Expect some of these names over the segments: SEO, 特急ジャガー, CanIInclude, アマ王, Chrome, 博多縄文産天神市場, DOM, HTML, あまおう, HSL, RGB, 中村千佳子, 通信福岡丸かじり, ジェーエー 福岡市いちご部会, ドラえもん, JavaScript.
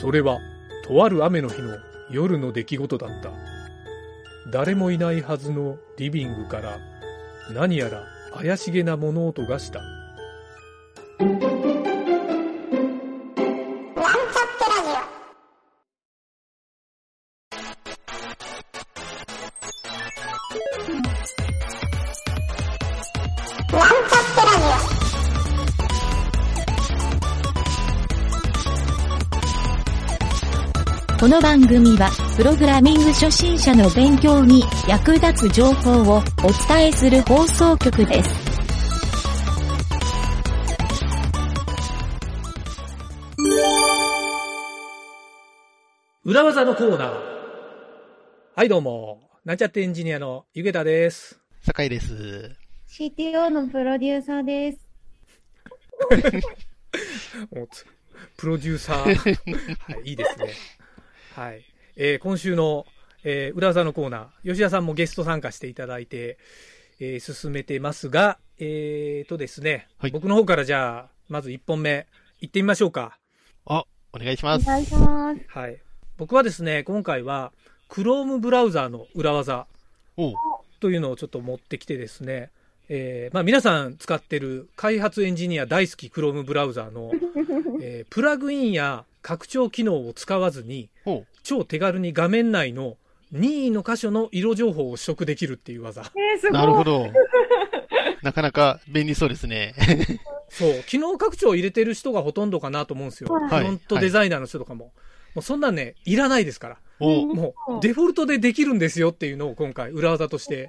それはとある雨の日の夜の出来事だった。誰もいないはずのリビングから何やら怪しげな物音がした。なんちゃってラジオ、なんちゃってラジオ。この番組はプログラミング初心者の勉強に役立つ情報をお伝えする放送局です。裏技のコーナー。はい、どうもなんちゃってエンジニアのゆげたです。酒井です。 CTO のプロデューサーです。プロデューサー、はい、いいですね。はい、今週の、裏技のコーナー、吉田さんもゲスト参加していただいて、進めてますが、ですね、はい、僕の方からじゃあまず1本目行ってみましょうか。お願いします。はい、僕はですね、今回は Chrome ブラウザーの裏技というのをちょっと持ってきてですね、皆さん使ってる開発エンジニア大好き Chrome ブラウザーの、プラグインや拡張機能を使わずに超手軽に画面内の任意の箇所の色情報を取得できるっていう技。すごい。なるほど。なかなか便利そうですね。そう、機能拡張を入れてる人がほとんどかなと思うんですよ。フロントデザイナーの人とかも、もうそんなんね、いらないですから。もうデフォルトでできるんですよっていうのを今回裏技として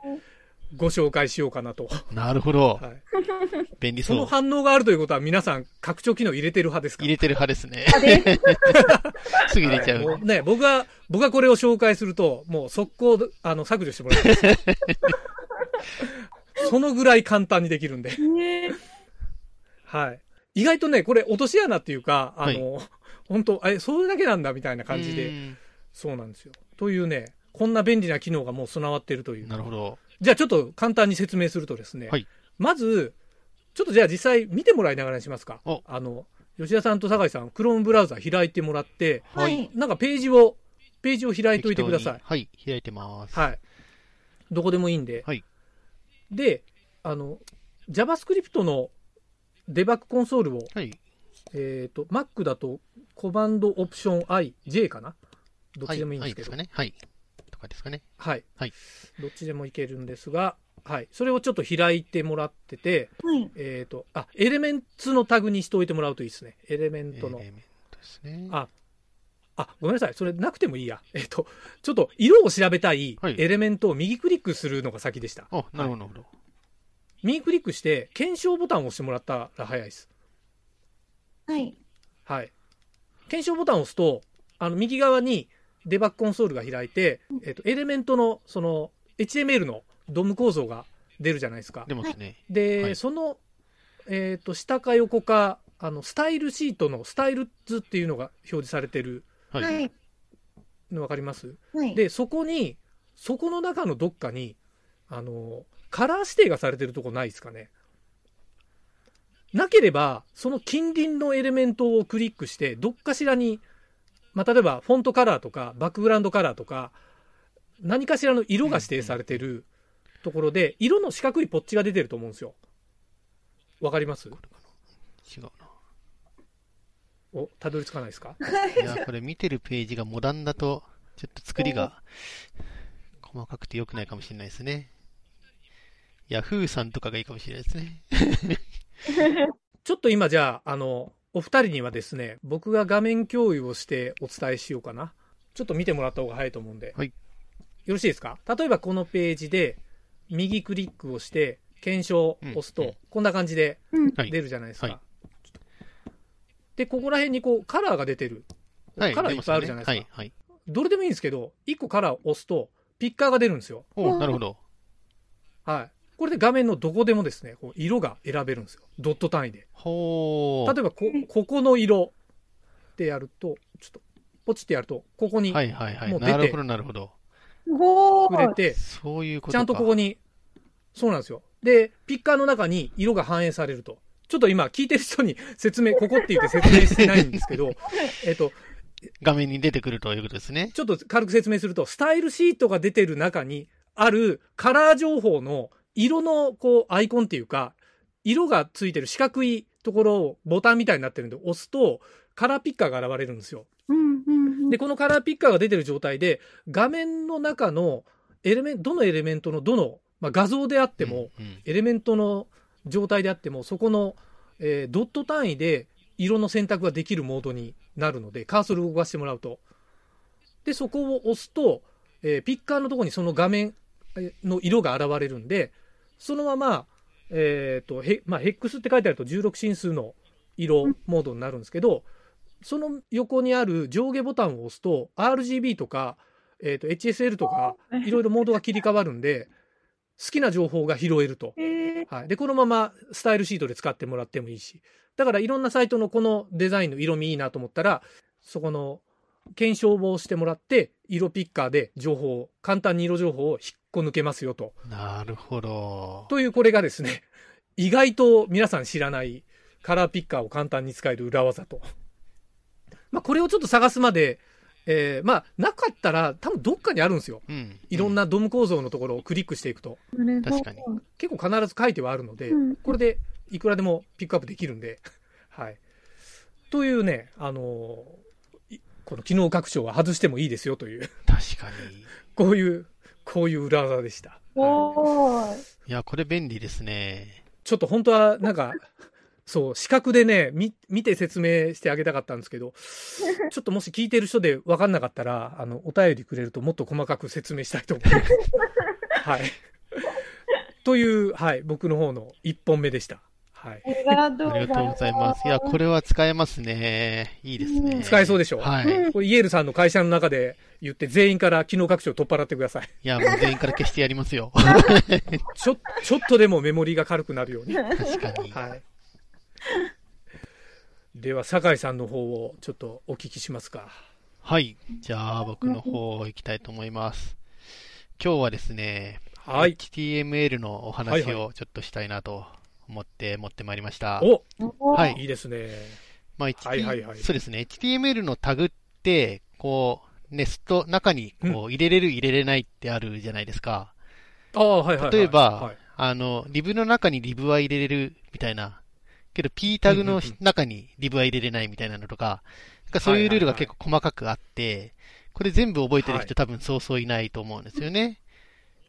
ご紹介しようかなと。なるほど。はい、便利そう。この反応があるということは皆さん拡張機能入れてる派ですか？入れてる派ですね。すぐ入れちゃう。はい、もうね、僕がこれを紹介するともう速攻削除してもらいます。そのぐらい簡単にできるんで。はい。意外とね、これ落とし穴っていうか本当それだけなんだみたいな感じで、そうなんですよ。というね、こんな便利な機能がもう備わってるという。なるほど。じゃあちょっと簡単に説明するとですね、はい、まずちょっとじゃあ実際見てもらいながらにしますか。吉田さんと酒井さん、Chrome ブラウザ開いてもらって、はい、なんかページを開いておいてください。はい、開いてます。はい。どこでもいいんで。はい。で、JavaScript のデバッグコンソールを、はい、Mac だとコマンドオプション I、J かな？どっちでもいいんですけど。はい、はいですかね。はい。ですかね。はい、はい、どっちでもいけるんですが、はい、それをちょっと開いてもらってて、はい、エレメンツのタグにしておいてもらうといいですね。エレメントの。エレメントですね。ごめんなさい、それなくてもいいや。ちょっと色を調べたいエレメントを右クリックするのが先でした。はい、なるほど。右クリックして検証ボタンを押してもらったら早いです。はい。はい。検証ボタンを押すと右側にデバッグコンソールが開いて、エレメントのその HTML のドム構造が出るじゃないですか。出ますね。で、はい、その、下か横かスタイルシートのスタイル図っていうのが表示されてる。はい。の分かります？はい。で、そこの中のどっかにカラー指定がされてるとこないですかね。なければその近隣のエレメントをクリックしてどっかしらに。例えばフォントカラーとかバックグラウンドカラーとか何かしらの色が指定されてるところで色の四角いポッチが出てると思うんですよ。わかります？違うな。たどり着かないですか？いや、これ見てるページがモダンだとちょっと作りが細かくて良くないかもしれないですね。ヤフーさんとかがいいかもしれないですね。ちょっと今じゃあお二人にはですね、僕が画面共有をしてお伝えしようかな。ちょっと見てもらった方が早いと思うんで、はい、よろしいですか？例えばこのページで右クリックをして検証を押すと、こんな感じで出るじゃないですか。で、ここら辺にこうカラーが出てる、はい、カラーいっぱいあるじゃないですか。はい、どれでもいいんですけど、1個カラーを押すとピッカーが出るんですよ。なるほど。はい。これで画面のどこでもですね、こう色が選べるんですよ。ドット単位で。例えばここの色ってやると、ちょっとポチってやると、ここにもう出て、なるほどくれて、そういうことか。ちゃんとここに、そうなんですよ。で、ピッカーの中に色が反映されると。ちょっと今聞いてる人にここって言って説明してないんですけど、画面に出てくるということですね。ちょっと軽く説明すると、スタイルシートが出てる中にあるカラー情報の色のこうアイコンっていうか、色がついてる四角いところをボタンみたいになってるんで押すとカラーピッカーが現れるんですよ。うんうんうん、でこのカラーピッカーが出てる状態で画面の中のどのエレメントのどの、まあ、画像であっても、うんうん、エレメントの状態であってもそこの、ドット単位で色の選択ができるモードになるのでカーソルを動かしてもらうとでそこを押すと、ピッカーのところにその画面の色が現れるんでそのまま、ヘックスって書いてあると16進数の色モードになるんですけど、うん、その横にある上下ボタンを押すと RGB とか、HSL とかいろいろモードが切り替わるんで好きな情報が拾えると、はい、でこのままスタイルシートで使ってもらってもいいしだからいろんなサイトのこのデザインの色味いいなと思ったらそこの検証をしてもらって色ピッカーで情報を簡単に色情報を引っこ抜けますよと。なるほど。というこれがですね意外と皆さん知らないカラーピッカーを簡単に使える裏技とまあこれをちょっと探すまでまあなかったら多分どっかにあるんですよ、うん、いろんなドム構造のところをクリックしていくと確かに結構必ず書いてはあるので、うん、これでいくらでもピックアップできるんではいというねこの機能拡張は外してもいいですよという確かにこういう裏技でした、はい、いやこれ便利ですね。ちょっと本当はなんかそう視覚でね見て説明してあげたかったんですけどちょっともし聞いてる人で分かんなかったらお便りくれるともっと細かく説明したいと思いますはいという、はい、僕の方の1本目でした、はい、ありがとうございます。いやこれは使えますね。いいですね、うん、使えそうでしょ、はい、これイエールさんの会社の中で言って全員から機能拡張を取っ払ってください。いやもう全員から消してやりますよちょっとでもメモリが軽くなるように確かに、はいでは酒井さんの方をちょっとお聞きしますか。はいじゃあ僕の方いきたいと思います。今日はですね、はい、HTML のお話をちょっとしたいなと思って持ってまいりました。お、はい、いいですね。まあはいはいはい、そうですね HTML のタグってこうネスト中にこう入れれる、うん、入れれないってあるじゃないですか。あ、はいはいはい、例えば、はい、リブの中にリブは入れれるみたいなけど P タグの中にリブは入れれないみたいなのとか、なんかそういうルールが結構細かくあって、これ全部覚えてる人多分そうそういないと思うんですよね。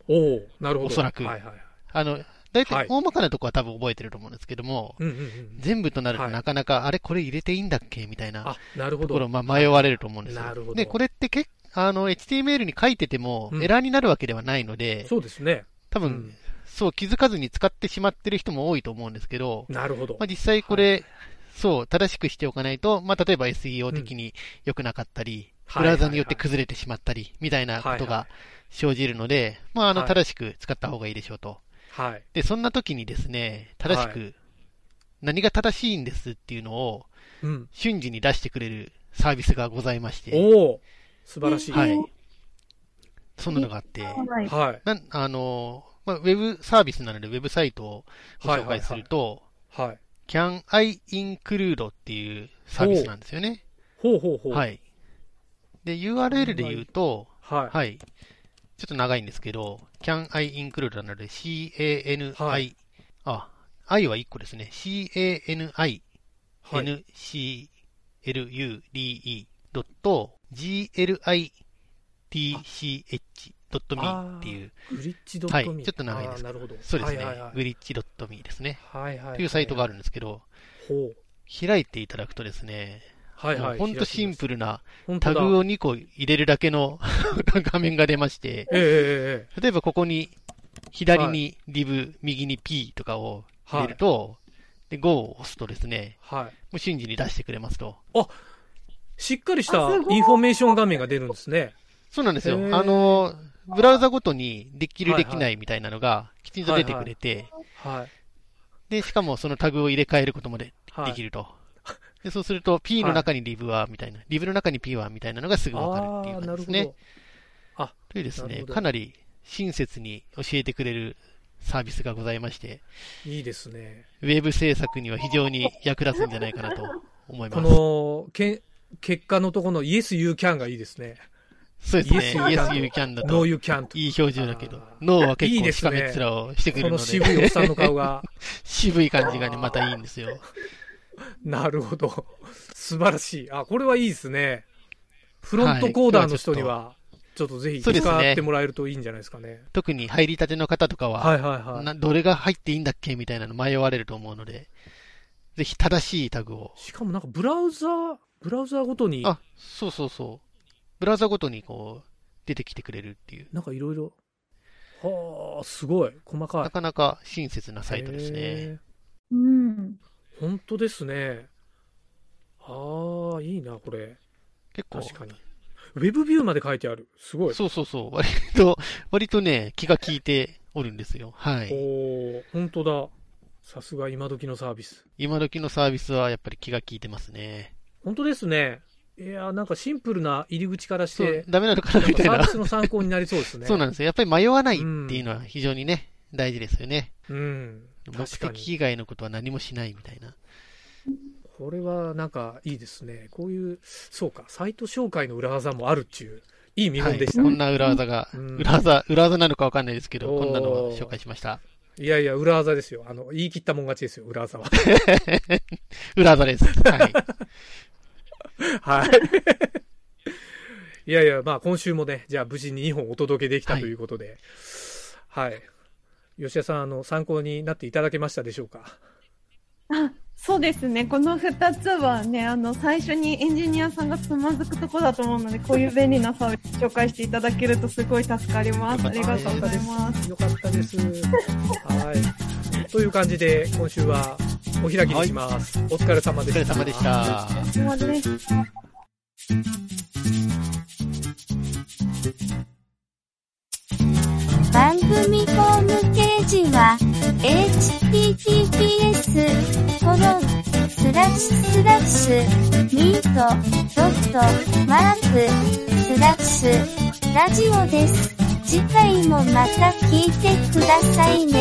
おお、なるほど。おそらく。大体大まかなとこは多分覚えてると思うんですけども、全部となるとなかなか、あれこれ入れていいんだっけみたいなところを迷われると思うんですよ。で、これってHTML に書いててもエラーになるわけではないので、そうですね。多分、そう気づかずに使ってしまってる人も多いと思うんですけど、なるほど。まあ、実際これ、はい、そう正しくしておかないと、まあ、例えば SEO 的に良くなかったり、ブラウザによって崩れてしまったりみたいなことが生じるので、はいはいまあ、正しく使った方がいいでしょうと、はい、でそんな時にですね正しく、はい、何が正しいんですっていうのを、うん、瞬時に出してくれるサービスがございまして、おー素晴らしい、はい、そんなのがあって、はい、まあ、ウェブサービスなのでウェブサイトをご紹介すると、はいはいはい、CanIInclude っていうサービスなんですよね。ほうほうほう。はい。で URL で言うと、はい、はい、ちょっと長いんですけど、CanIInclude なので C A N I、はい、あ I は1個ですね。C A N I N C L U D E G L I T C H.me っていうグリッチ .me、はい、ちょっと長いです。なるほど。そうですね、はいはいはい、グリッチ .me ですね、はいはいはいはい、というサイトがあるんですけど、はいはい、開いていただくとですね、はいはい、ほんとシンプルなタグを2個入れるだけの画面が出まして、例えばここに左にリブ、はい、右に P とかを入れると、はい、で Go を押すとですね、はい、もう瞬時に出してくれますと。あ、しっかりしたインフォメーション画面が出るんですね。そうなんですよ。ブラウザごとにできる、はいはい、できないみたいなのがきちんと出てくれて、はいはい、でしかもそのタグを入れ替えることも できると。でそうすると P の中にリブはみたいな、はい、リブの中に P はみたいなのがすぐ分かるっていう感じですね。あ、というですね、かなり親切に教えてくれるサービスがございまして、いいですね。ウェブ制作には非常に役立つんじゃないかなと思います。この結果のところの Yes, you can がいいですね。そうですね。Yes, you can だと。No, you can't と。いい表情だけど。No は結構しかめっ面をしてくるので。いいですね、この渋いおっさんの顔が。渋い感じがね、またいいんですよ。なるほど。素晴らしい。あ、これはいいですね。フロントコーダーの人には、ちょっとぜひ使ってもらえるといいんじゃないですかね。特に入りたての方とかは、はいはいはい、どれが入っていいんだっけみたいなの迷われると思うので、ぜひ正しいタグを。しかもなんかブラウザごとに。あ、そうそうそう。ブラウザごとにこう、出てきてくれるっていう。なんかいろいろ。はあ、すごい。細かい。なかなか親切なサイトですね。うん。本当ですね。ああ、いいな、これ。結構。確かに。ウェブビューまで書いてある。すごい。そうそうそう。割とね、気が利いておるんですよ。はい。おー、本当だ。さすが今時のサービス。今時のサービスはやっぱり気が利いてますね。本当ですね。いやー、なんかシンプルな入り口からしてダメなのかなみたいな。サービスの参考になりそうですね。そうなんですよ。やっぱり迷わないっていうのは非常にね、大事ですよね。うん。目的以外のことは何もしないみたいな。これはなんかいいですね。こういうそうかサイト紹介の裏技もあるっちゅういい見本でしたね。はい、こんな裏技が、うん、裏技なのかわかんないですけどこんなのを紹介しました。いやいや、裏技ですよ。言い切ったもん勝ちですよ、裏技は。裏技です。はい。はい。いやいや、まあ今週もね、じゃあ無事に2本お届けできたということで、はい。はい、吉田さん、参考になっていただけましたでしょうか？あ、そうですね。この2つはね、最初にエンジニアさんがつまずくとこだと思うので、こういう便利なサービス紹介していただけるとすごい助かります。ありがとうございます。よかったです。はい。という感じで、今週はお開きにします。はい、お疲れ様でした。お疲れ様でした。お疲れ様でした。番組ホームページは https://meet.mark/radio です。次回もまた聞いてくださいね。